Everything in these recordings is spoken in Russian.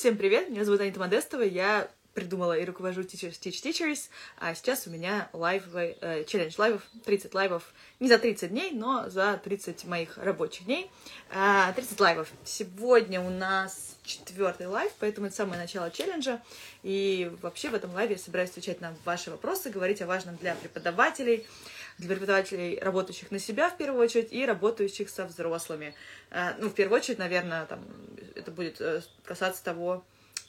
Всем привет, меня зовут Анита Модестова, я придумала и руковожу Teachers Teach Teachers, а сейчас у меня челлендж лайвов, 30 лайвов, не за 30 дней, но за 30 моих рабочих дней, 30 лайвов. Сегодня у нас 4-й лайв, поэтому это самое начало челленджа, и вообще в этом лайве я собираюсь отвечать на ваши вопросы, говорить о важном для преподавателей, работающих на себя в первую очередь и работающих со взрослыми. В первую очередь, наверное, это будет касаться того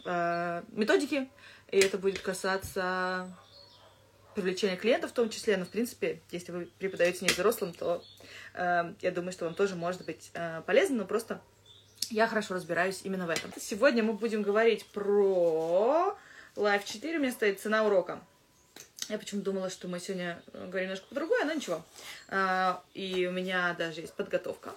методики, и это будет касаться привлечения клиентов в том числе. Но, в принципе, если вы преподаете не взрослым, то я думаю, что вам тоже может быть полезно, но просто я хорошо разбираюсь именно в этом. Сегодня мы будем говорить про Live 4, у меня стоит цена урока. Я почему-то думала, что мы сегодня говорим немножко по-другому, но ничего. И у меня даже есть подготовка.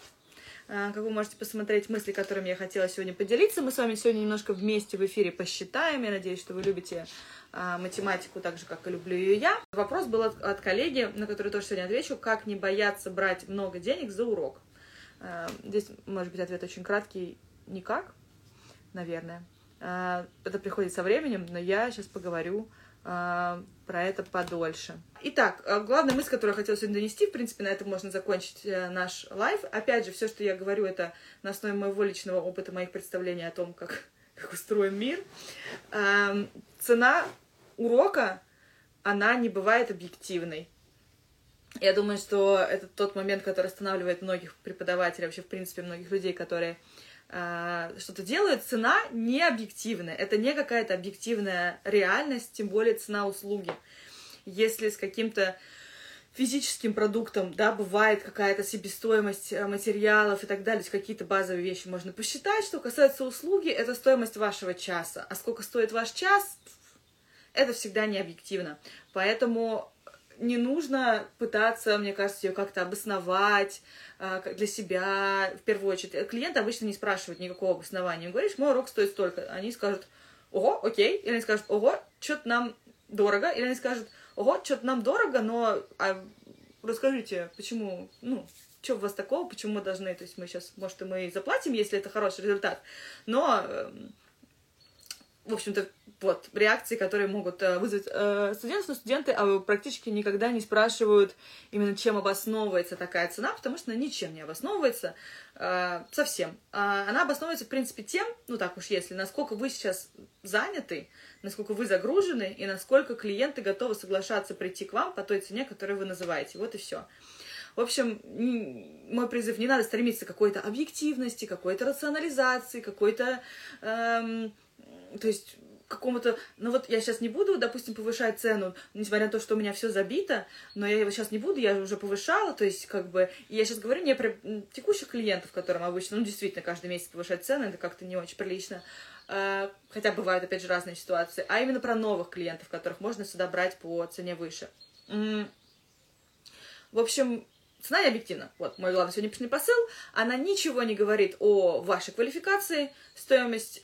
Как вы можете посмотреть, мысли, которыми я хотела сегодня поделиться. Мы с вами сегодня немножко вместе в эфире посчитаем. Я надеюсь, что вы любите математику так же, как и люблю ее я. Вопрос был от коллеги, на который тоже сегодня отвечу. Как не бояться брать много денег за урок? Здесь, может быть, ответ очень краткий. Никак, наверное. Это приходит со временем, но я сейчас поговорю про это подольше. Итак, главная мысль, которую я хотела сегодня донести, в принципе, на этом можно закончить наш лайв. Опять же, все, что я говорю, это на основе моего личного опыта, моих представлений о том, как устроен мир. Цена урока, она не бывает объективной. Я думаю, что это тот момент, который останавливает многих преподавателей, вообще, в принципе, многих людей, которые что-то делают. Цена не объективная, это не какая-то объективная реальность, тем более цена услуги. Если с каким-то физическим продуктом, да, бывает какая-то себестоимость материалов и так далее, какие-то базовые вещи можно посчитать, что касается услуги, это стоимость вашего часа. А сколько стоит ваш час, это всегда не объективно. Поэтому не нужно пытаться, мне кажется, ее как-то обосновать для себя, в первую очередь. Клиенты обычно не спрашивают никакого обоснования. Им говоришь, мой урок стоит столько. Они скажут, ого, окей. Или они скажут, ого, что-то нам дорого. Или они скажут, ого, что-то нам дорого, но расскажите, почему, что у вас такого, почему мы должны, то есть мы сейчас, может, и мы заплатим, если это хороший результат, но в общем-то, вот, реакции, которые могут вызвать студентов, но студенты практически никогда не спрашивают именно, чем обосновывается такая цена, потому что она ничем не обосновывается совсем. Она обосновывается, в принципе, тем, насколько вы сейчас заняты, насколько вы загружены и насколько клиенты готовы соглашаться прийти к вам по той цене, которую вы называете. Вот и все. В общем, мой призыв, не надо стремиться к какой-то объективности, какой-то рационализации, какой-то то есть какому-то, я сейчас не буду, допустим, повышать цену, несмотря на то, что у меня все забито, но я его сейчас не буду, я уже повышала, то есть и я сейчас говорю не про текущих клиентов, которым обычно, действительно, каждый месяц повышать цены, это как-то не очень прилично, хотя бывают, опять же, разные ситуации, а именно про новых клиентов, которых можно сюда брать по цене выше. В общем, цена не объективна. Вот мой главный сегодняшний посыл. Она ничего не говорит о вашей квалификации. Стоимость,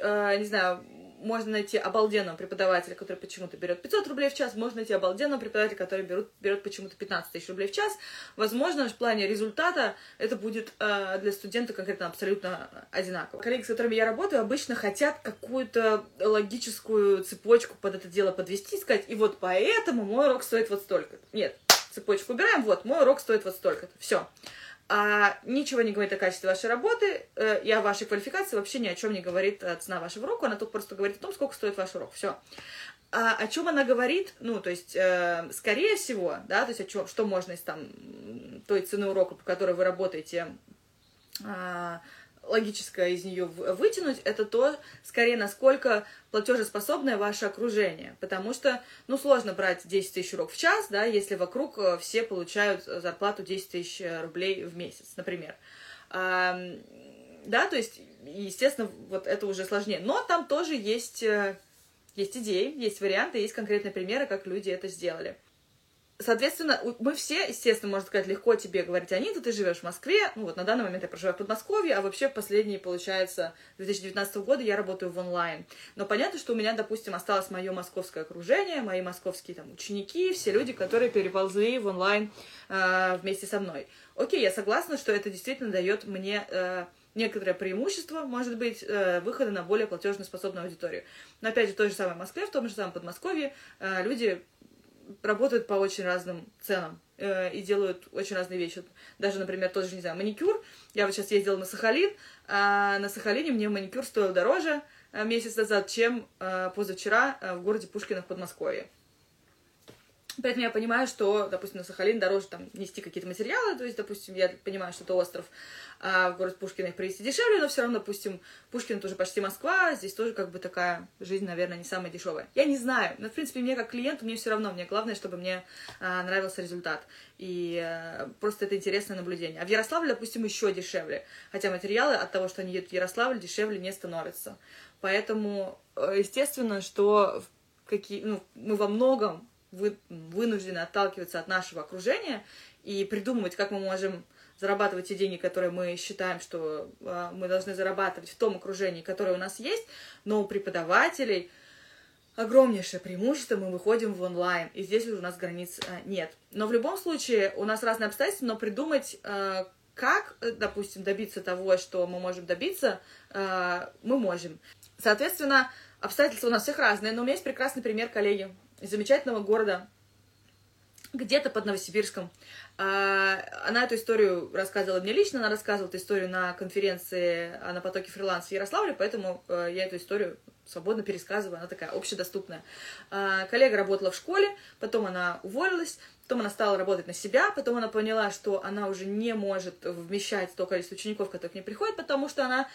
можно найти обалденного преподавателя, который почему-то берет 500 рублей в час, можно найти обалденного преподавателя, который берет почему-то 15 тысяч рублей в час. Возможно, в плане результата это будет для студента конкретно абсолютно одинаково. Коллеги, с которыми я работаю, обычно хотят какую-то логическую цепочку под это дело подвести, сказать, и вот поэтому мой урок стоит вот столько. Нет. Цепочку убираем, вот, мой урок стоит вот столько-то, все. Ничего не говорит о качестве вашей работы и о вашей квалификации, вообще ни о чем не говорит цена вашего урока, она тут просто говорит о том, сколько стоит ваш урок, все. О чем она говорит, скорее всего, да, то есть что можно из той цены урока, по которой вы работаете, логическое из нее вытянуть, это то, скорее, насколько платежеспособное ваше окружение. Потому что, сложно брать 10 тысяч урок в час, да, если вокруг все получают зарплату 10 тысяч рублей в месяц, например. Да, то есть, естественно, вот это уже сложнее. Но там тоже есть идеи, есть варианты, есть конкретные примеры, как люди это сделали. Соответственно, мы все, естественно, можно сказать, легко тебе говорить, Анита, ты живешь в Москве, на данный момент я проживаю в Подмосковье, а вообще последние, получается, 2019 года я работаю в онлайн. Но понятно, что у меня, допустим, осталось мое московское окружение, мои московские ученики, все люди, которые переползли в онлайн вместе со мной. Окей, я согласна, что это действительно дает мне некоторое преимущество, может быть, выхода на более платежноспособную аудиторию. Но опять же, в той же самой Москве, в том же самом Подмосковье люди работают по очень разным ценам и делают очень разные вещи. Даже, например, тот же, не знаю, маникюр. Я вот сейчас ездила на Сахалин, а на Сахалине мне маникюр стоил дороже месяц назад, чем позавчера в городе Пушкино в Подмосковье. Поэтому я понимаю, что, допустим, на Сахалин дороже там нести какие-то материалы, то есть, допустим, я понимаю, что это остров, а в город Пушкино их привезти дешевле, но все равно, допустим, Пушкино тоже почти Москва, здесь тоже как бы такая жизнь, наверное, не самая дешевая. Я не знаю, но, в принципе, мне как клиенту, мне все равно, мне главное, чтобы мне нравился результат, и просто это интересное наблюдение. А в Ярославле, допустим, еще дешевле, хотя материалы от того, что они едут в Ярославль, дешевле не становятся. Поэтому, естественно, что мы во многом вынуждены отталкиваться от нашего окружения и придумывать, как мы можем зарабатывать те деньги, которые мы считаем, что мы должны зарабатывать в том окружении, которое у нас есть, но у преподавателей огромнейшее преимущество, мы выходим в онлайн, и здесь уже у нас границ нет. Но в любом случае у нас разные обстоятельства, но придумать, как, допустим, добиться того, что мы можем добиться, мы можем. Соответственно, обстоятельства у нас всех разные, но у меня есть прекрасный пример, коллеги, из замечательного города, где-то под Новосибирском. Она эту историю рассказывала мне лично, она рассказывала эту историю на конференции на потоке фриланс в Ярославле, поэтому я эту историю свободно пересказываю, она такая общедоступная. Коллега работала в школе, потом она уволилась, потом она стала работать на себя, потом она поняла, что она уже не может вмещать то количество учеников, которые к ней приходят, потому что она,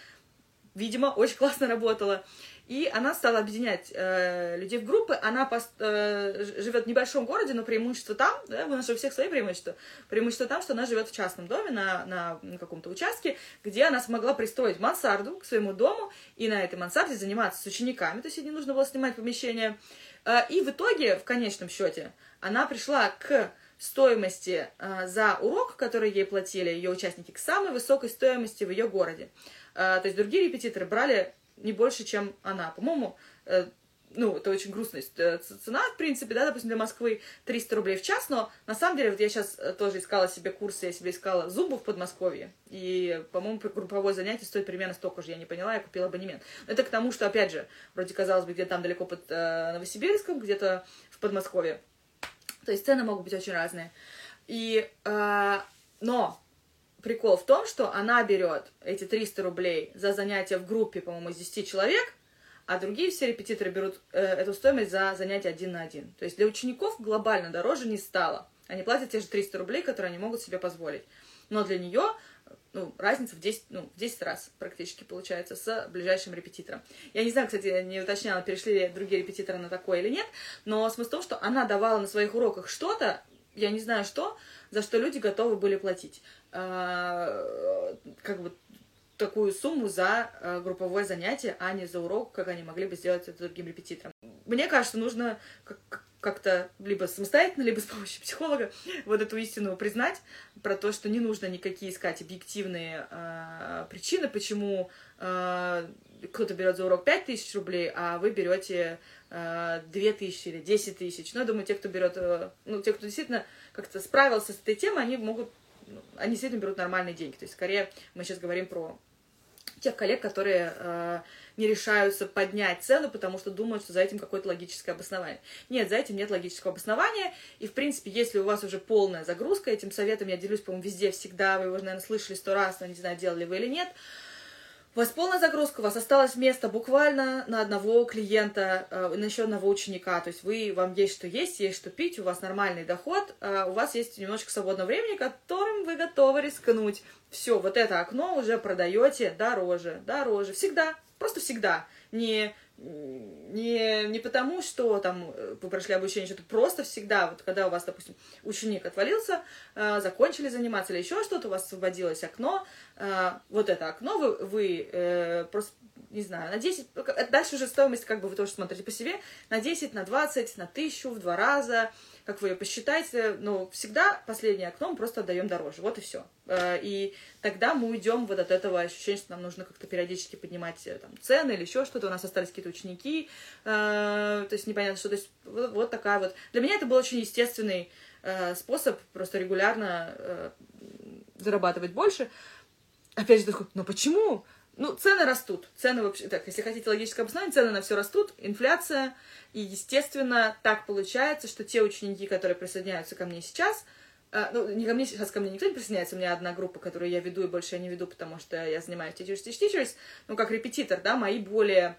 видимо, очень классно работала. И она стала объединять людей в группы. Она живет в небольшом городе, но преимущество там, да, у нас же у всех свои преимущества. Преимущество там, что она живет в частном доме на каком-то участке, где она смогла пристроить мансарду к своему дому и на этой мансарде заниматься с учениками. То есть ей не нужно было снимать помещение. И в итоге, в конечном счете, она пришла к стоимости за урок, который ей платили ее участники, к самой высокой стоимости в ее городе. То есть другие репетиторы брали не больше, чем она. По-моему, это очень грустная цена, в принципе, да, допустим, для Москвы 300 рублей в час, но на самом деле, вот я сейчас тоже искала себе курсы, я себе искала Zumba в Подмосковье, и, по-моему, групповое занятие стоит примерно столько же, я не поняла, я купила абонемент. Это к тому, что, опять же, вроде, казалось бы, где-то там далеко под Новосибирском, где-то в Подмосковье. То есть цены могут быть очень разные. Но прикол в том, что она берет эти 300 рублей за занятие в группе, по-моему, из 10 человек, а другие все репетиторы берут эту стоимость за занятие один на один. То есть для учеников глобально дороже не стало. Они платят те же 300 рублей, которые они могут себе позволить. Но для нее разница в 10 раз практически получается с ближайшим репетитором. Я не знаю, кстати, не уточняла, перешли ли другие репетиторы на такое или нет, но смысл в том, что она давала на своих уроках что-то, я не знаю что, за что люди готовы были платить такую сумму за групповое занятие, а не за урок, как они могли бы сделать это другим репетитором. Мне кажется, нужно как-то либо самостоятельно, либо с помощью психолога вот эту истину признать, про то, что не нужно никакие искать объективные причины, почему кто-то берет за урок 5000 рублей, а вы берете 2000 или 10 тысяч. Но я думаю, те, кто действительно как-то справился с этой темой, они действительно берут нормальные деньги. То есть, скорее, мы сейчас говорим про тех коллег, которые не решаются поднять цену, потому что думают, что за этим какое-то логическое обоснование. Нет, за этим нет логического обоснования. И, в принципе, если у вас уже полная загрузка, этим советом я делюсь, по-моему, везде, всегда, вы его, наверное, слышали 100 раз, но не знаю, делали вы или нет, у вас полная загрузка, у вас осталось место буквально на одного клиента, на еще одного ученика. То есть вам есть что пить, у вас нормальный доход, у вас есть немножко свободного времени, которым вы готовы рискнуть. Все, вот это окно уже продаете дороже. Всегда, просто всегда. Не потому, что там вы прошли обучение, что-то просто всегда, вот когда у вас, допустим, ученик отвалился, закончили заниматься или еще что-то, у вас освободилось окно, вот это окно вы просто, не знаю, на 10, дальше уже стоимость, как бы вы тоже смотрите по себе, на 10, на 20, на 1000, в 2 раза, как вы ее посчитаете, но всегда последнее окно мы просто отдаем дороже, вот и все. И тогда мы уйдем вот от этого ощущения, что нам нужно как-то периодически поднимать там цены или еще что-то, у нас остались какие-то ученики, то есть непонятно что, то есть вот такая вот. Для меня это был очень естественный способ просто регулярно зарабатывать больше. Опять же, ты такой, но почему? Ну, цены растут. Цены вообще... Так, если хотите логическое обоснование, цены на все растут, инфляция. И, естественно, так получается, что те ученики, которые присоединяются ко мне сейчас... ну, не ко мне сейчас, ко мне никто не присоединяется. У меня одна группа, которую я веду, и больше я не веду, потому что я занимаюсь Teachers Teach Teachers. Ну, как репетитор, да, мои более...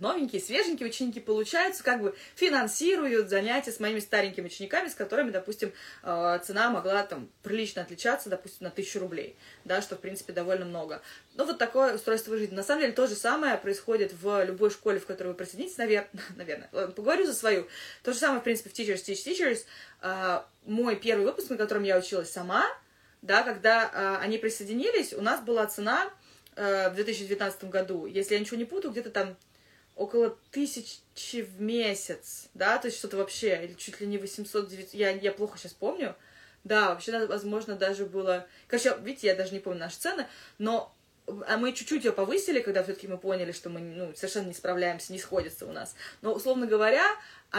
новенькие, свеженькие ученики, получается, как бы финансируют занятия с моими старенькими учениками, с которыми, допустим, цена могла там прилично отличаться, допустим, на 1000 рублей, да, что, в принципе, довольно много. Но вот такое устройство жизни. На самом деле, то же самое происходит в любой школе, в которой вы присоединитесь, наверное, поговорю за свою. То же самое, в принципе, в Teachers Teach Teachers. Мой первый выпуск, на котором я училась сама, да, когда они присоединились, у нас была цена... в 2019 году, если я ничего не путаю, где-то там около 1000 в месяц, да, то есть что-то вообще, или чуть ли не 800, 900, я плохо сейчас помню, да, вообще, возможно, даже было, короче, видите, я даже не помню наши цены, но мы чуть-чуть ее повысили, когда все-таки мы поняли, что мы совершенно не справляемся, не сходится у нас, но, условно говоря,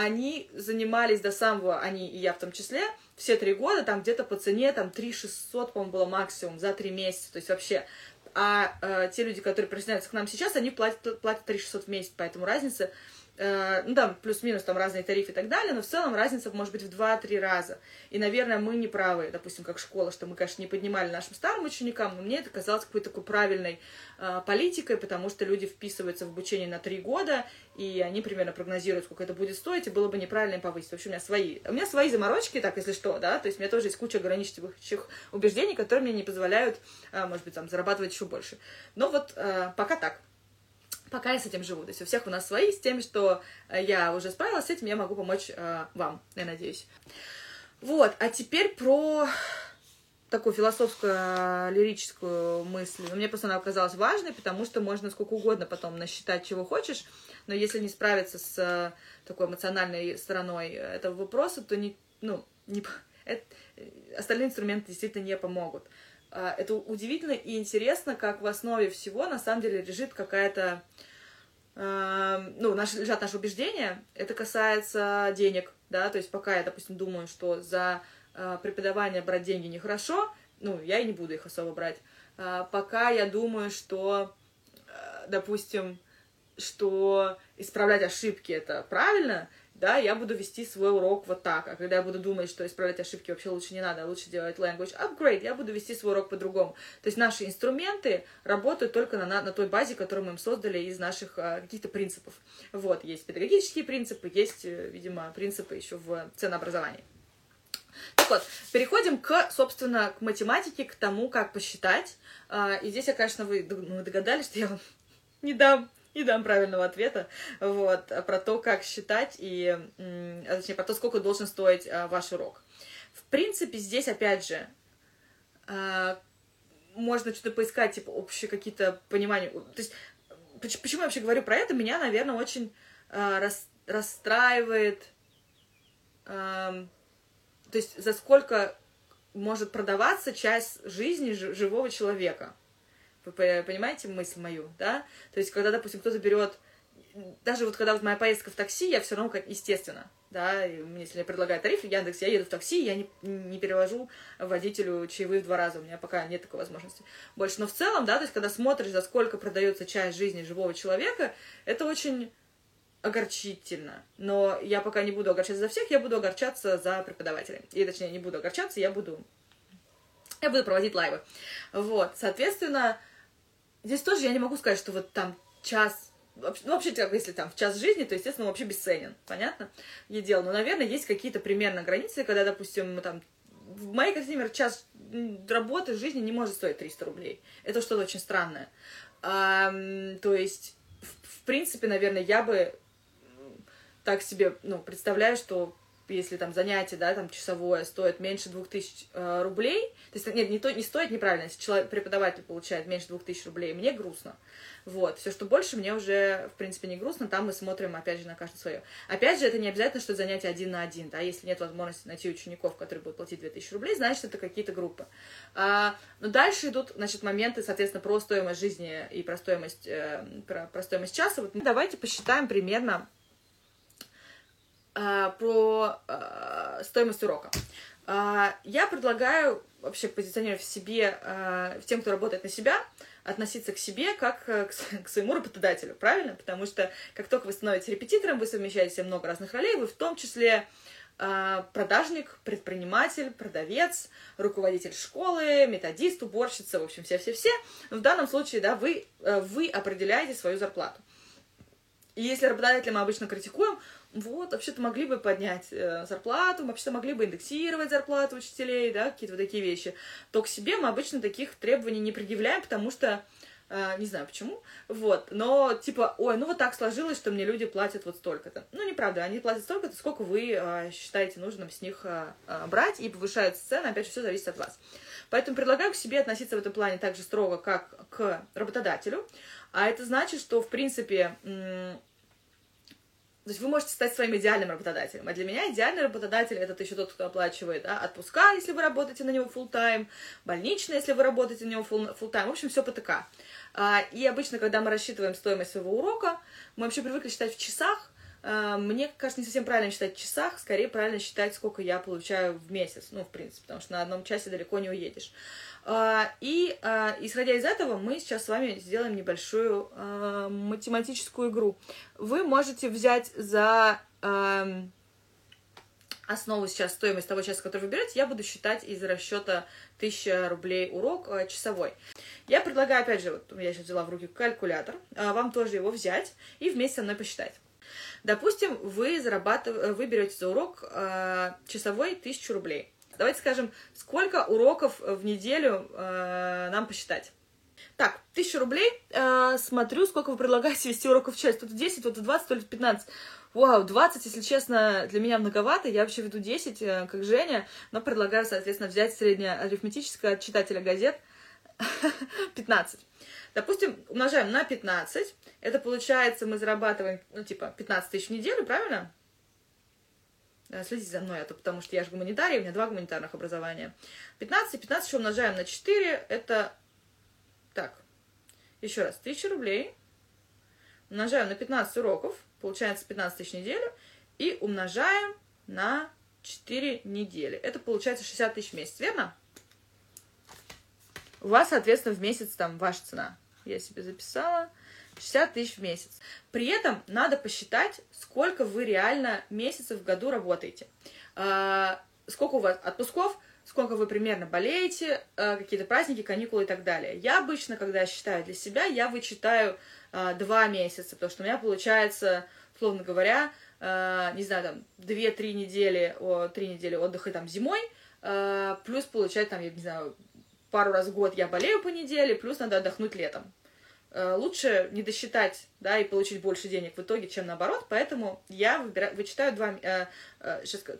они занимались до самого, они и я в том числе, все 3 года, там где-то по цене, там 3600, по-моему, было максимум за 3 месяца, то есть вообще... А те люди, которые присоединяются к нам сейчас, они платят 3600 в месяц, поэтому разница, ну, там, плюс-минус, там, разные тарифы и так далее, но в целом разница может быть в 2-3 раза. И, наверное, мы не правы, допустим, как школа, что мы, конечно, не поднимали нашим старым ученикам, но мне это казалось какой-то такой правильной политикой, потому что люди вписываются в обучение на 3 года, и они примерно прогнозируют, сколько это будет стоить, и было бы неправильно им повысить. В общем, у меня свои заморочки, так, если что, да, то есть у меня тоже есть куча ограничивающих убеждений, которые мне не позволяют, может быть, там, зарабатывать еще больше. Но вот пока так. Пока я с этим живу. То есть у всех у нас свои, с тем, что я уже справилась с этим, я могу помочь вам, я надеюсь. Вот, а теперь про такую философско-лирическую мысль. Мне просто она оказалась важной, потому что можно сколько угодно потом насчитать, чего хочешь, но если не справиться с такой эмоциональной стороной этого вопроса, то остальные инструменты действительно не помогут. Это удивительно и интересно, как в основе всего на самом деле лежит какая-то... лежат наши убеждения. Это касается денег, да, то есть пока я, допустим, думаю, что за преподавание брать деньги нехорошо, я и не буду их особо брать. Пока я думаю, что, допустим, что исправлять ошибки – это правильно, да, я буду вести свой урок вот так. А когда я буду думать, что исправлять ошибки вообще лучше не надо, а лучше делать language upgrade, я буду вести свой урок по-другому. То есть наши инструменты работают только на той базе, которую мы им создали из наших каких-то принципов. Вот, есть педагогические принципы, есть, видимо, принципы еще в ценообразовании. Так вот, переходим собственно, к математике, к тому, как посчитать. И здесь, конечно, вы догадались, что я вам не дам правильного ответа, вот, про то, как считать, и, точнее, про то, сколько должен стоить ваш урок. В принципе, здесь, опять же, можно что-то поискать, типа, общие какие-то понимания. То есть, почему я вообще говорю про это? Меня, наверное, очень расстраивает, то есть, за сколько может продаваться часть жизни живого человека. Вы понимаете мысль мою, да? То есть, когда, допустим, кто-то берет... Даже вот когда вот моя поездка в такси, я все равно, естественно, да, если мне предлагают тариф в Яндекс, я еду в такси, я не перевожу водителю чаевые в 2 раза, у меня пока нет такой возможности больше. Но в целом, да, то есть, когда смотришь, за сколько продается часть жизни живого человека, это очень огорчительно. Но я пока не буду огорчаться за всех, я буду огорчаться за преподавателей. И, точнее, не буду огорчаться, я буду проводить лайвы. Вот, соответственно... Здесь тоже я не могу сказать, что вот там час... Вообще, если там в час жизни, то, естественно, он вообще бесценен. Понятно? Но, наверное, есть какие-то примерно границы, когда, допустим, там... В моей картине, например, час работы, жизни не может стоить 300 рублей. Это что-то очень странное. То есть, в принципе, наверное, я бы так себе представляю, что... Если там занятие, да, там часовое стоит меньше 2000 рублей, то есть, нет, не стоит неправильно, если преподаватель получает меньше 2000 рублей, мне грустно. Вот, все, что больше, мне уже, в принципе, не грустно, там мы смотрим, опять же, на каждое свое. Опять же, это не обязательно, что занятие 1 на 1, да, если нет возможности найти учеников, которые будут платить 2000 рублей, значит, это какие-то группы. Но дальше идут, значит, моменты, соответственно, про стоимость жизни и про стоимость часа. Вот, давайте посчитаем примерно про стоимость урока. Я предлагаю вообще позиционировать в себе, тем, кто работает на себя, относиться к себе как к своему работодателю, правильно? Потому что как только вы становитесь репетитором, вы совмещаете много разных ролей, вы в том числе продажник, предприниматель, продавец, руководитель школы, методист, уборщица, в общем, все-все-все. В данном случае, да, вы определяете свою зарплату. И если работодателя мы обычно критикуем, вот, вообще-то могли бы поднять зарплату, вообще-то могли бы индексировать зарплату учителей, да, какие-то вот такие вещи, то к себе мы обычно таких требований не предъявляем, потому что, не знаю почему, вот, но типа, ой, ну вот так сложилось, что мне люди платят вот столько-то. Ну, неправда, они платят столько-то, сколько вы считаете нужным с них брать, и повышаются цены, опять же, все зависит от вас. Поэтому предлагаю к себе относиться в этом плане так же строго, как к работодателю, а это значит, что, в принципе, то есть вы можете стать своим идеальным работодателем. А для меня идеальный работодатель – это еще тот, кто оплачивает, да, отпуска, если вы работаете на него full-time, больничные, если вы работаете на него full-time, в общем, все по ТК. И обычно, когда мы рассчитываем стоимость своего урока, мы вообще привыкли считать в часах. Мне кажется, не совсем правильно считать в часах, скорее правильно считать, сколько я получаю в месяц, ну, в принципе, потому что на одном часе далеко не уедешь. И, исходя из этого, мы сейчас с вами сделаем небольшую математическую игру. Вы можете взять за основу сейчас стоимость того часа, который вы берете. Я буду считать из расчета 1000 рублей урок часовой. Я предлагаю, опять же, вот я сейчас взяла в руки калькулятор, вам тоже его взять и вместе со мной посчитать. Допустим, вы берете за урок часовой 1000 рублей. Давайте скажем, сколько уроков в неделю нам посчитать. Так, 1000 рублей. Смотрю, сколько вы предлагаете вести уроков в час. Тут 10, тут 20, тут 15. Вау, 20, если честно, для меня многовато. Я вообще веду 10, как Женя, но предлагаю, соответственно, взять среднеарифметическое от читателя газет 15. Допустим, умножаем на 15. Это получается, мы зарабатываем, ну, типа, 15 тысяч в неделю, правильно? Следите за мной, а то потому что я же гуманитарий, у меня 2 гуманитарных образования. 15 еще умножаем на 4, это, так, еще раз, 1000 рублей, умножаем на 15 уроков, получается 15 тысяч в неделю, и умножаем на 4 недели. Это получается 60 тысяч в месяц, верно? У вас, соответственно, в месяц там ваша цена. Я себе записала. 60 тысяч в месяц. При этом надо посчитать, сколько вы реально месяцев в году работаете. Сколько у вас отпусков, сколько вы примерно болеете, какие-то праздники, каникулы и так далее. Я обычно, когда считаю для себя, я вычитаю 2 месяца, потому что у меня получается, условно говоря, не знаю, там 2-3 недели, 3 недели отдыха там зимой, плюс получать там, я не знаю, пару раз в год я болею по неделе, плюс надо отдохнуть летом. Лучше не досчитать, да, и получить больше денег в итоге, чем наоборот, поэтому я вычитаю 2... то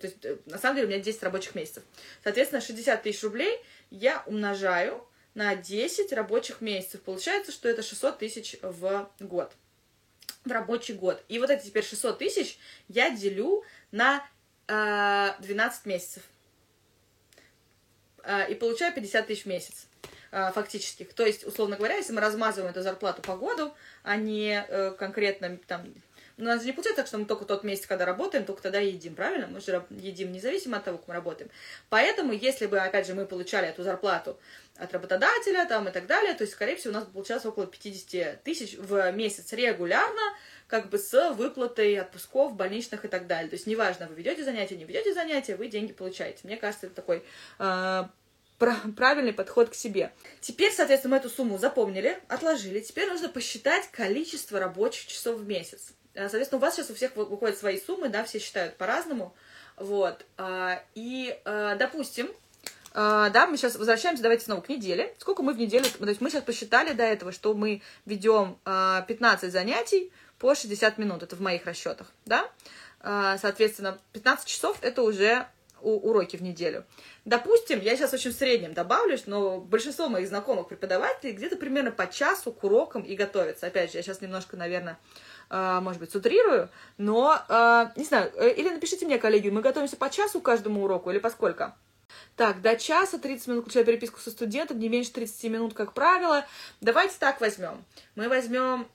есть, на самом деле у меня 10 рабочих месяцев. Соответственно, 60 тысяч рублей я умножаю на 10 рабочих месяцев. Получается, что это 600 тысяч в год, в рабочий год. И вот эти теперь 600 тысяч я делю на 12 месяцев. И получаю 50 тысяч в месяц фактических. То есть, условно говоря, если мы размазываем эту зарплату по году, а не конкретно там... У нас же не получается так, что мы только тот месяц, когда работаем, только тогда едим, правильно? Мы же едим независимо от того, как мы работаем. Поэтому, если бы, опять же, мы получали эту зарплату от работодателя там, и так далее, то есть, скорее всего, у нас получалось около 50 тысяч в месяц регулярно, как бы с выплатой отпусков, больничных и так далее. То есть, неважно, вы ведете занятия, не ведете занятия, вы деньги получаете. Мне кажется, это такой правильный подход к себе. Теперь, соответственно, мы эту сумму запомнили, отложили. Теперь нужно посчитать количество рабочих часов в месяц. Соответственно, у вас сейчас у всех выходят свои суммы, да, все считают по-разному. Вот. И, допустим, да, мы сейчас возвращаемся, давайте снова к неделе. Сколько мы в неделю... То есть мы сейчас посчитали до этого, что мы ведем 15 занятий по 60 минут. Это в моих расчетах, да? Соответственно, 15 часов – это уже уроки в неделю. Допустим, я сейчас очень в среднем добавлюсь, но большинство моих знакомых преподавателей где-то примерно по часу к урокам и готовятся. Опять же, я сейчас немножко, наверное, может быть, сутрирую, но, не знаю, или напишите мне, коллеги, мы готовимся по часу к каждому уроку или по сколько? Так, до часа 30 минут, включая переписку со студентом, не меньше 30 минут, как правило. Давайте так возьмем. Мы возьмем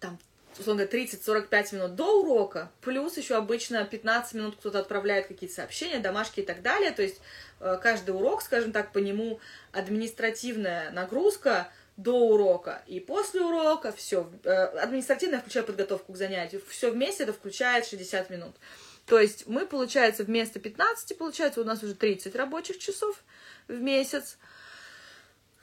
там условно, 30-45 минут до урока, плюс еще обычно 15 минут кто-то отправляет какие-то сообщения, домашки и так далее. То есть каждый урок, скажем так, по нему административная нагрузка до урока и после урока, все, административная, включая подготовку к занятию, все вместе это включает 60 минут. То есть мы, получается, вместо 15, получается, у нас уже 30 рабочих часов в месяц.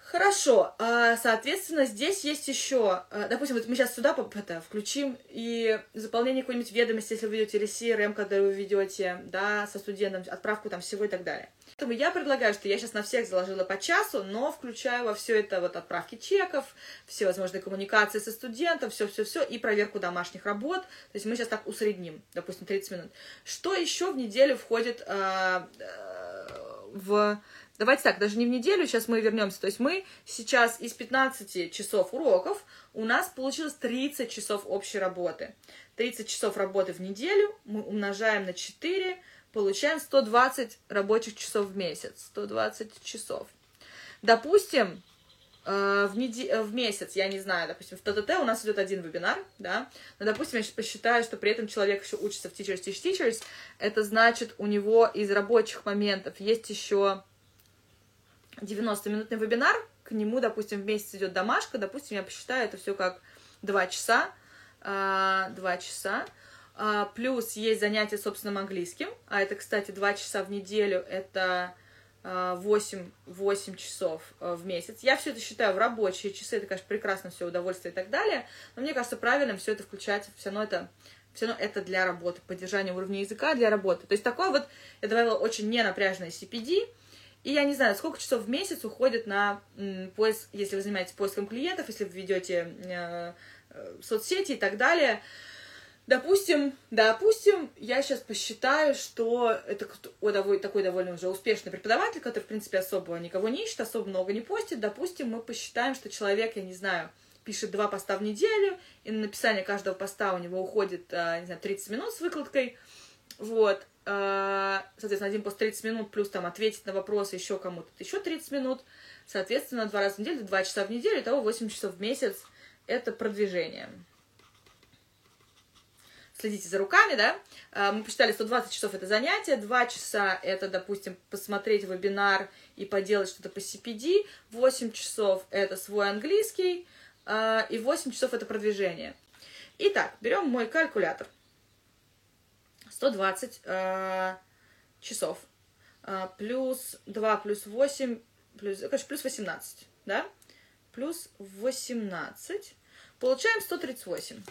Хорошо, соответственно, здесь есть еще, допустим, вот мы сейчас сюда включим и заполнение какой-нибудь ведомости, если вы ведете, или CRM, когда вы ведете, да, со студентом, отправку там всего и так далее. Поэтому я предлагаю, что я сейчас на всех заложила по часу, но включаю во все это вот отправки чеков, всевозможные коммуникации со студентом, все-все-все, и проверку домашних работ. То есть мы сейчас так усредним, допустим, 30 минут. Что еще в неделю входит в... Давайте так, даже не в неделю, сейчас мы вернемся. То есть мы сейчас из 15 часов уроков у нас получилось 30 часов общей работы. 30 часов работы в неделю мы умножаем на 4, получаем 120 рабочих часов в месяц. 120 часов. Допустим, в месяц, я не знаю, допустим, в ТТТ у нас идет один вебинар, да, но, допустим, я сейчас посчитаю, что при этом человек еще учится в Teachers Teach Teachers, это значит, у него из рабочих моментов есть еще... 90-минутный вебинар, к нему, допустим, в месяц идет домашка, допустим, я посчитаю это все как 2 часа, плюс есть занятия собственным английским, а это, кстати, 2 часа в неделю, это 8 часов в месяц. Я все это считаю в рабочие часы, это, конечно, прекрасно все, удовольствие и так далее, но мне кажется, правильным все это включать, все равно это для работы, поддержание уровня языка для работы. То есть такое вот, я добавила очень ненапряженное CPD, и я не знаю, сколько часов в месяц уходит на поиск, если вы занимаетесь поиском клиентов, если вы ведете соцсети и так далее. Допустим, я сейчас посчитаю, что это такой довольно уже успешный преподаватель, который, в принципе, особо никого не ищет, особо много не постит. Допустим, мы посчитаем, что человек, я не знаю, пишет 2 поста в неделю, и на написание каждого поста у него уходит, не знаю, 30 минут с выкладкой, вот. Соответственно, один пост 30 минут, плюс там ответить на вопросы еще кому-то, еще 30 минут. Соответственно, 2 раза в неделю, 2 часа в неделю, итого 8 часов в месяц. Это продвижение. Следите за руками, да? Мы посчитали, 120 часов это занятие, 2 часа это, допустим, посмотреть вебинар и поделать что-то по CPD, 8 часов это свой английский, и 8 часов это продвижение. Итак, берем мой калькулятор. 120 часов, плюс 2, плюс 8, плюс 18, да, плюс 18, получаем 138,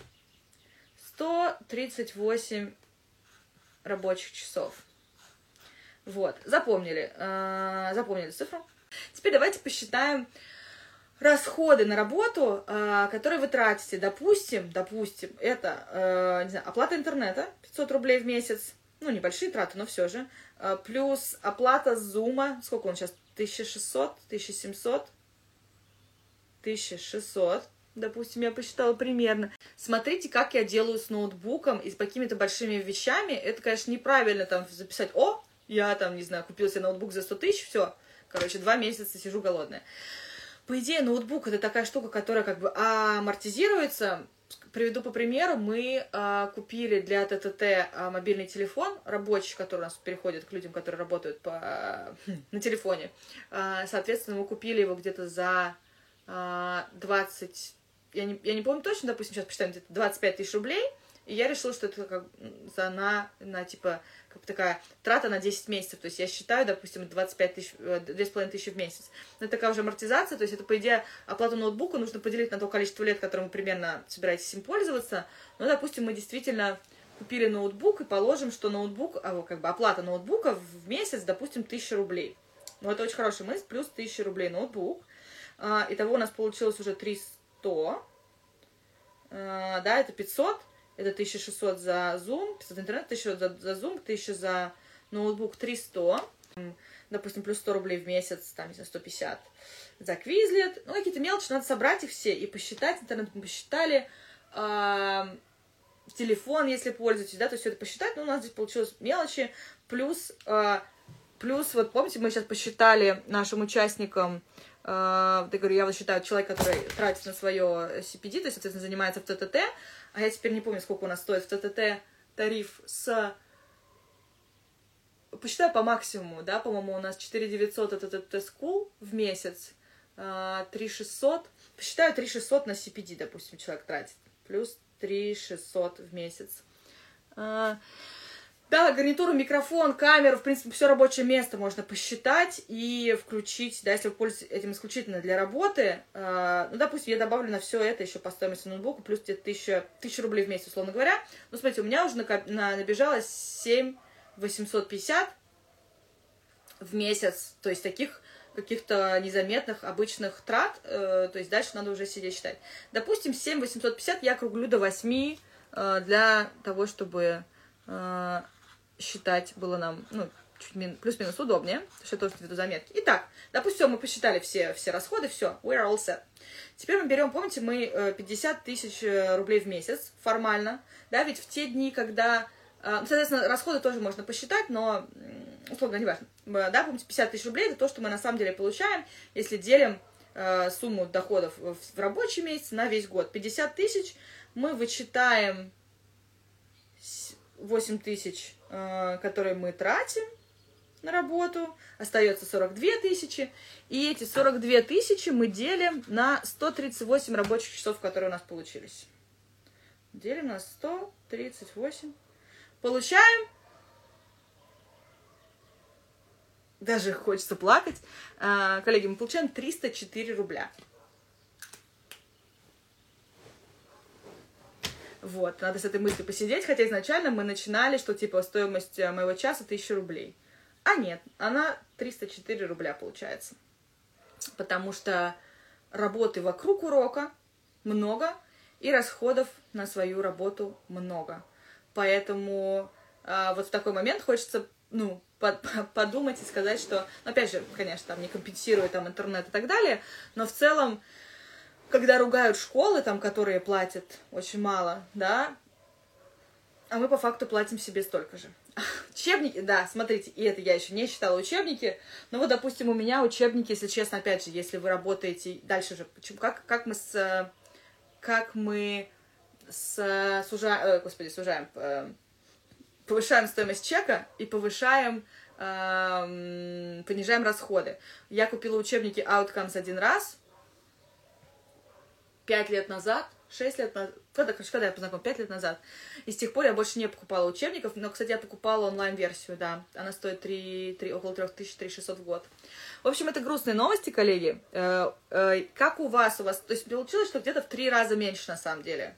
138 рабочих часов, вот, запомнили цифру. Теперь давайте посчитаем расходы на работу, которые вы тратите. Допустим, это, не знаю, оплата интернета, 500 рублей в месяц, ну, небольшие траты, но все же, плюс оплата Зума, сколько он сейчас, 1600, допустим, я посчитала примерно. Смотрите, как я делаю с ноутбуком и с какими-то большими вещами. Это, конечно, неправильно там записать, я там, не знаю, купила себе ноутбук за 100 тысяч, все, короче, 2 месяца сижу голодная. По идее, ноутбук – это такая штука, которая как бы амортизируется. Приведу по примеру. Мы купили для ТТТ мобильный телефон рабочий, который у нас переходит к людям, которые работают на телефоне. Соответственно, мы купили его где-то за 20... Я не помню точно, допустим, сейчас посчитаем, где-то 25 тысяч рублей. И я решила, что это как типа, как такая трата на 10 месяцев. То есть я считаю, допустим, 2,5 тысячи в месяц. Но это такая уже амортизация. То есть это, по идее, оплату ноутбука нужно поделить на то количество лет, которым вы примерно собираетесь им пользоваться. Но, допустим, мы действительно купили ноутбук и положим, что ноутбук, как бы оплата ноутбука в месяц, допустим, 1000 рублей. Ну, это очень хорошая мысль. Плюс 1000 рублей ноутбук. Итого у нас получилось уже 300. Да, это 500. Это 1600 за Zoom, 500 интернет, 1600 за Zoom, 1000 за ноутбук, 300, допустим, плюс 100 рублей в месяц, там, не знаю, 150 за Quizlet. Ну, какие-то мелочи, надо собрать их все и посчитать. Интернет мы посчитали, телефон, если пользуетесь, да, то есть все это посчитать. Но у нас здесь получилось мелочи, плюс вот помните, мы сейчас посчитали нашим участникам я говорю, я вот считаю, человек, который тратит на свое CPD, то есть, соответственно, занимается в ТТТ, а я теперь не помню, сколько у нас стоит в ТТТ тариф с... Посчитаю по максимуму, да, по-моему, у нас 4900 это ТТТ-скул в месяц, 3600, посчитаю 3600 на CPD, допустим, человек тратит, плюс 3600 в месяц. Да, гарнитуру, микрофон, камеру, в принципе, все рабочее место можно посчитать и включить, да, если вы пользуетесь этим исключительно для работы, ну, допустим, я добавлю на все это еще по стоимости ноутбука, плюс где-то 1000 рублей в месяц, условно говоря. Ну, смотрите, у меня уже набежало 7850 в месяц, то есть таких каких-то незаметных обычных трат, то есть дальше надо уже сидеть считать. Допустим, 7850 я округлю до 8 для того, чтобы... считать было нам, ну, плюс-минус удобнее, потому что я тоже веду заметки. Итак, допустим, мы посчитали все расходы, все, we're all set. Теперь мы берем, помните, мы 50 тысяч рублей в месяц формально, да, ведь в те дни, когда, соответственно, расходы тоже можно посчитать, но, условно, не важно, да, помните, 50 тысяч рублей – это то, что мы на самом деле получаем, если делим сумму доходов в рабочий месяц на весь год. 50 тысяч мы вычитаем 8 тысяч, которые мы тратим на работу, остается 42 тысячи, и эти 42 тысячи мы делим на 138 рабочих часов, которые у нас получились. Делим на 138. Получаем, даже хочется плакать, коллеги, мы получаем 304 рубля. Вот, надо с этой мыслью посидеть, хотя изначально мы начинали, что типа стоимость моего часа 1000 рублей. А нет, она 304 рубля получается. Потому что работы вокруг урока много и расходов на свою работу много. Поэтому вот в такой момент хочется, ну, подумать и сказать, что, ну, опять же, конечно, там не компенсирует там, интернет и так далее, но в целом, когда ругают школы, там, которые платят очень мало, да, а мы по факту платим себе столько же. Учебники, да, смотрите, и это я еще не считала учебники, но вот, допустим, у меня учебники, если честно, опять же, если вы работаете, дальше же, почему, повышаем стоимость чека и понижаем расходы. Я купила учебники Outcomes один раз, 5 лет назад, и с тех пор я больше не покупала учебников, но, кстати, я покупала онлайн-версию, да, она стоит около 3600 в год. В общем, это грустные новости, коллеги. Как у вас, то есть получилось, что где-то в 3 раза меньше, на самом деле,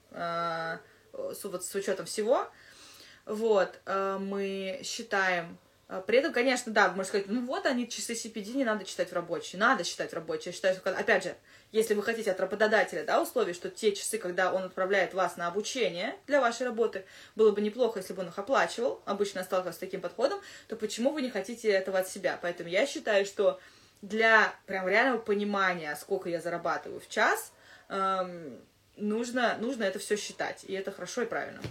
вот с учетом всего, вот, мы считаем. При этом, конечно, да, можно сказать, ну вот они, часы CPD, не надо читать в рабочие. Надо читать в рабочие. Я считаю, что, опять же, если вы хотите от работодателя, да, условий, что те часы, когда он отправляет вас на обучение для вашей работы, было бы неплохо, если бы он их оплачивал, обычно сталкиваюсь с таким подходом, то почему вы не хотите этого от себя? Поэтому я считаю, что для прям реального понимания, сколько я зарабатываю в час, нужно это все считать, и это хорошо и правильно.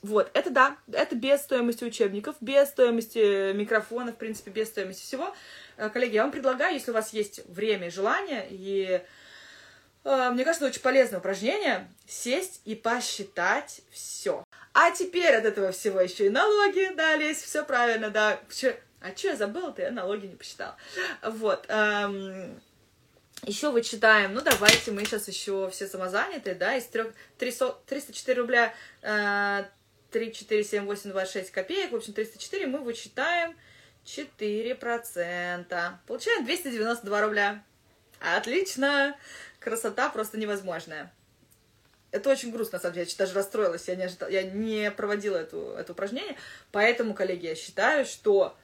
Вот, это да, это без стоимости учебников, без стоимости микрофона, в принципе, без стоимости всего. Коллеги, я вам предлагаю, если у вас есть время и желание, и мне кажется, очень полезное упражнение, сесть и посчитать все. А теперь от этого всего еще и налоги, да, Лесь, все правильно, да. А что я забыла-то, я налоги не посчитала. Вот, еще вычитаем, ну, давайте мы сейчас еще все самозанятые, да, из 304 рубля... 3,47826 копеек, в общем, 304 мы вычитаем 4%. Получаем 292 рубля. Отлично! Красота просто невозможная. Это очень грустно, на самом деле, я даже расстроилась, я не проводила это упражнение, поэтому, коллеги, я считаю, что,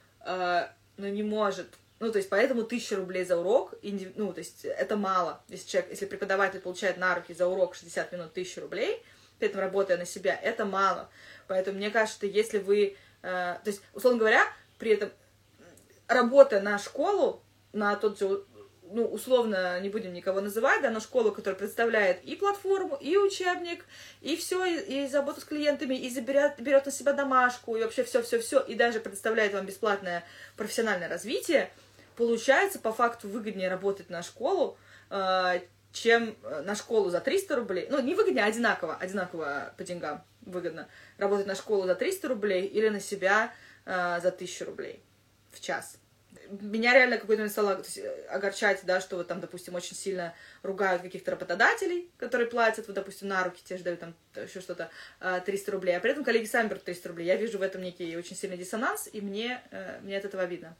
не может... Ну, то есть, поэтому 1000 рублей за урок, ну, то есть, это мало. Если преподаватель получает на руки за урок 60 минут 1000 рублей... при этом работая на себя, это мало. Поэтому мне кажется, что если вы... то есть, условно говоря, при этом работая на школу, на тот же, ну, условно, не будем никого называть, да, на школу, которая представляет и платформу, и учебник, и все, и заботу с клиентами, и берет на себя домашку, и вообще все-все-все, и даже предоставляет вам бесплатное профессиональное развитие, получается по факту выгоднее работать на школу, чем на школу за 300 рублей. Ну, не выгоднее, а одинаково по деньгам выгодно. Работать на школу за 300 рублей или на себя за 1000 рублей в час. Меня реально какой-то момент стало огорчать, да, что вот там, допустим, очень сильно ругают каких-то работодателей, которые платят, вот, допустим, на руки те же дают там еще что-то 300 рублей, а при этом коллеги сами берут 300 рублей. Я вижу в этом некий очень сильный диссонанс, и мне от этого обидно.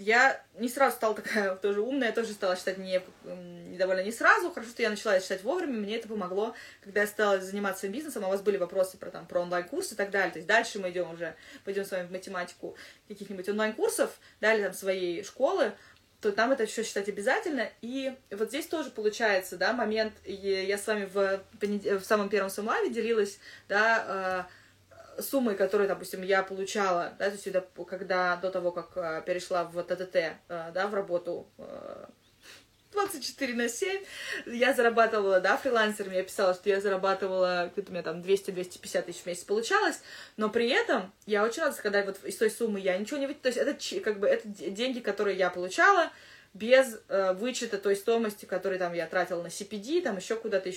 Я не сразу стала такая тоже умная, я тоже стала считать недовольно не сразу. Хорошо, что я начала это считать вовремя, мне это помогло, когда я стала заниматься своим бизнесом, а у вас были вопросы про онлайн-курсы и так далее. То есть дальше мы пойдем с вами в математику каких-нибудь онлайн-курсов, далее там своей школы, то там это еще считать обязательно. И вот здесь тоже получается, да, момент, я с вами в самом первом своем лайве делилась, да, суммы, которые, допустим, я получала, да, то есть, когда до того, как перешла в ТТТ, да, в работу 24/7, я зарабатывала, да, фрилансерами, я писала, что я зарабатывала, у меня там 200-250 тысяч в месяц получалось, но при этом я очень рада, когда вот из той суммы я ничего не вычитала, то есть это как бы это деньги, которые я получала без вычета той стоимости, которую там я тратила на CPD, там еще куда-то.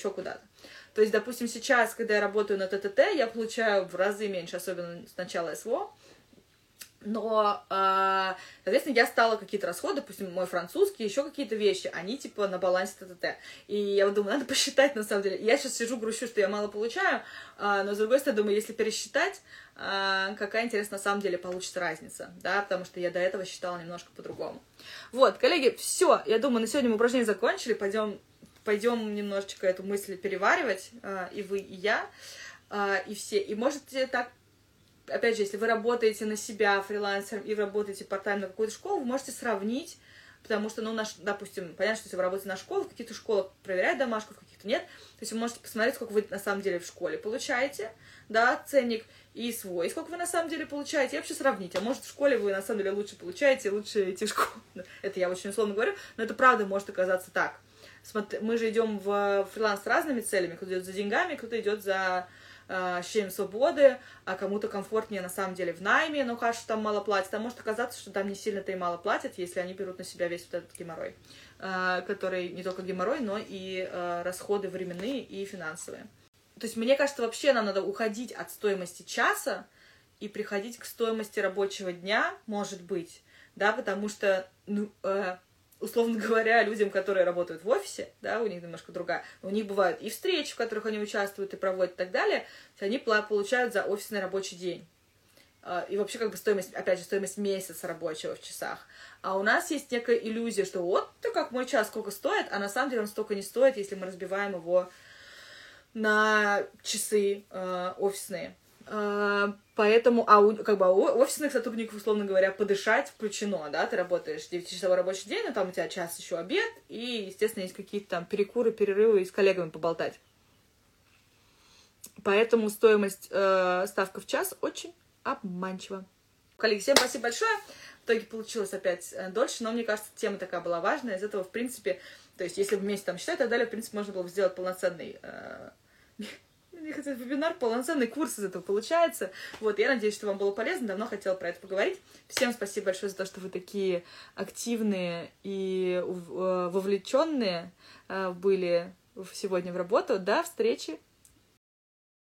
То есть, допустим, сейчас, когда я работаю на ТТТ, я получаю в разы меньше, особенно с начала СВО, но, соответственно, я стала какие-то расходы, допустим, мой французский, еще какие-то вещи, они типа на балансе ТТТ. И я вот думаю, надо посчитать на самом деле. Я сейчас сижу, грущу, что я мало получаю, но, с другой стороны, думаю, если пересчитать, какая, интересно, на самом деле получится разница, да, потому что я до этого считала немножко по-другому. Вот, коллеги, все, я думаю, на сегодня мы упражнение закончили, пойдем немножечко эту мысль переваривать, и вы, и я, и все. И можете так, опять же, если вы работаете на себя фрилансером и работаете парт-тайм на какую-то школу, вы можете сравнить, потому что, ну, допустим, понятно, что если вы работаете на школу, в каких-то школах проверяют домашку, в каких-то нет. То есть вы можете посмотреть, сколько вы на самом деле в школе получаете, да, ценник и свой, и сколько вы на самом деле получаете, и вообще сравнить. А может, в школе вы на самом деле лучше получаете, лучше идти в школу. Это я очень условно говорю, но это правда может оказаться так. Мы же идем в фриланс с разными целями. Кто-то идет за деньгами, кто-то идет за ощущением свободы, а кому-то комфортнее на самом деле в найме, но кажется, что там мало платят. А может оказаться, что там не сильно-то и мало платят, если они берут на себя весь вот этот геморрой, который не только геморрой, но и расходы временные и финансовые. То есть мне кажется, вообще нам надо уходить от стоимости часа и приходить к стоимости рабочего дня, может быть, да, потому что, ну, условно говоря, людям, которые работают в офисе, да, у них немножко другая, у них бывают и встречи, в которых они участвуют и проводят и так далее, то есть они получают за офисный рабочий день. И вообще как бы стоимость, опять же, стоимость месяца рабочего в часах. А у нас есть некая иллюзия, что вот так как мой час сколько стоит, а на самом деле он столько не стоит, если мы разбиваем его на часы офисные. Поэтому, как бы, у офисных сотрудников, условно говоря, подышать включено, да, ты работаешь 9-часовой рабочий день, но там у тебя час еще обед, и, естественно, есть какие-то там перекуры, перерывы и с коллегами поболтать. Поэтому стоимость, ставка в час очень обманчива. Коллеги, всем спасибо большое. В итоге получилось опять дольше, но мне кажется, тема такая была важная. Из этого, в принципе, то есть, если вместе там считать, так далее, в принципе, можно было бы сделать полноценный... Я хотела вебинар, полноценный курс из этого получается. Вот, я надеюсь, что вам было полезно. Давно хотела про это поговорить. Всем спасибо большое за то, что вы такие активные и вовлеченные были сегодня в работу. До встречи!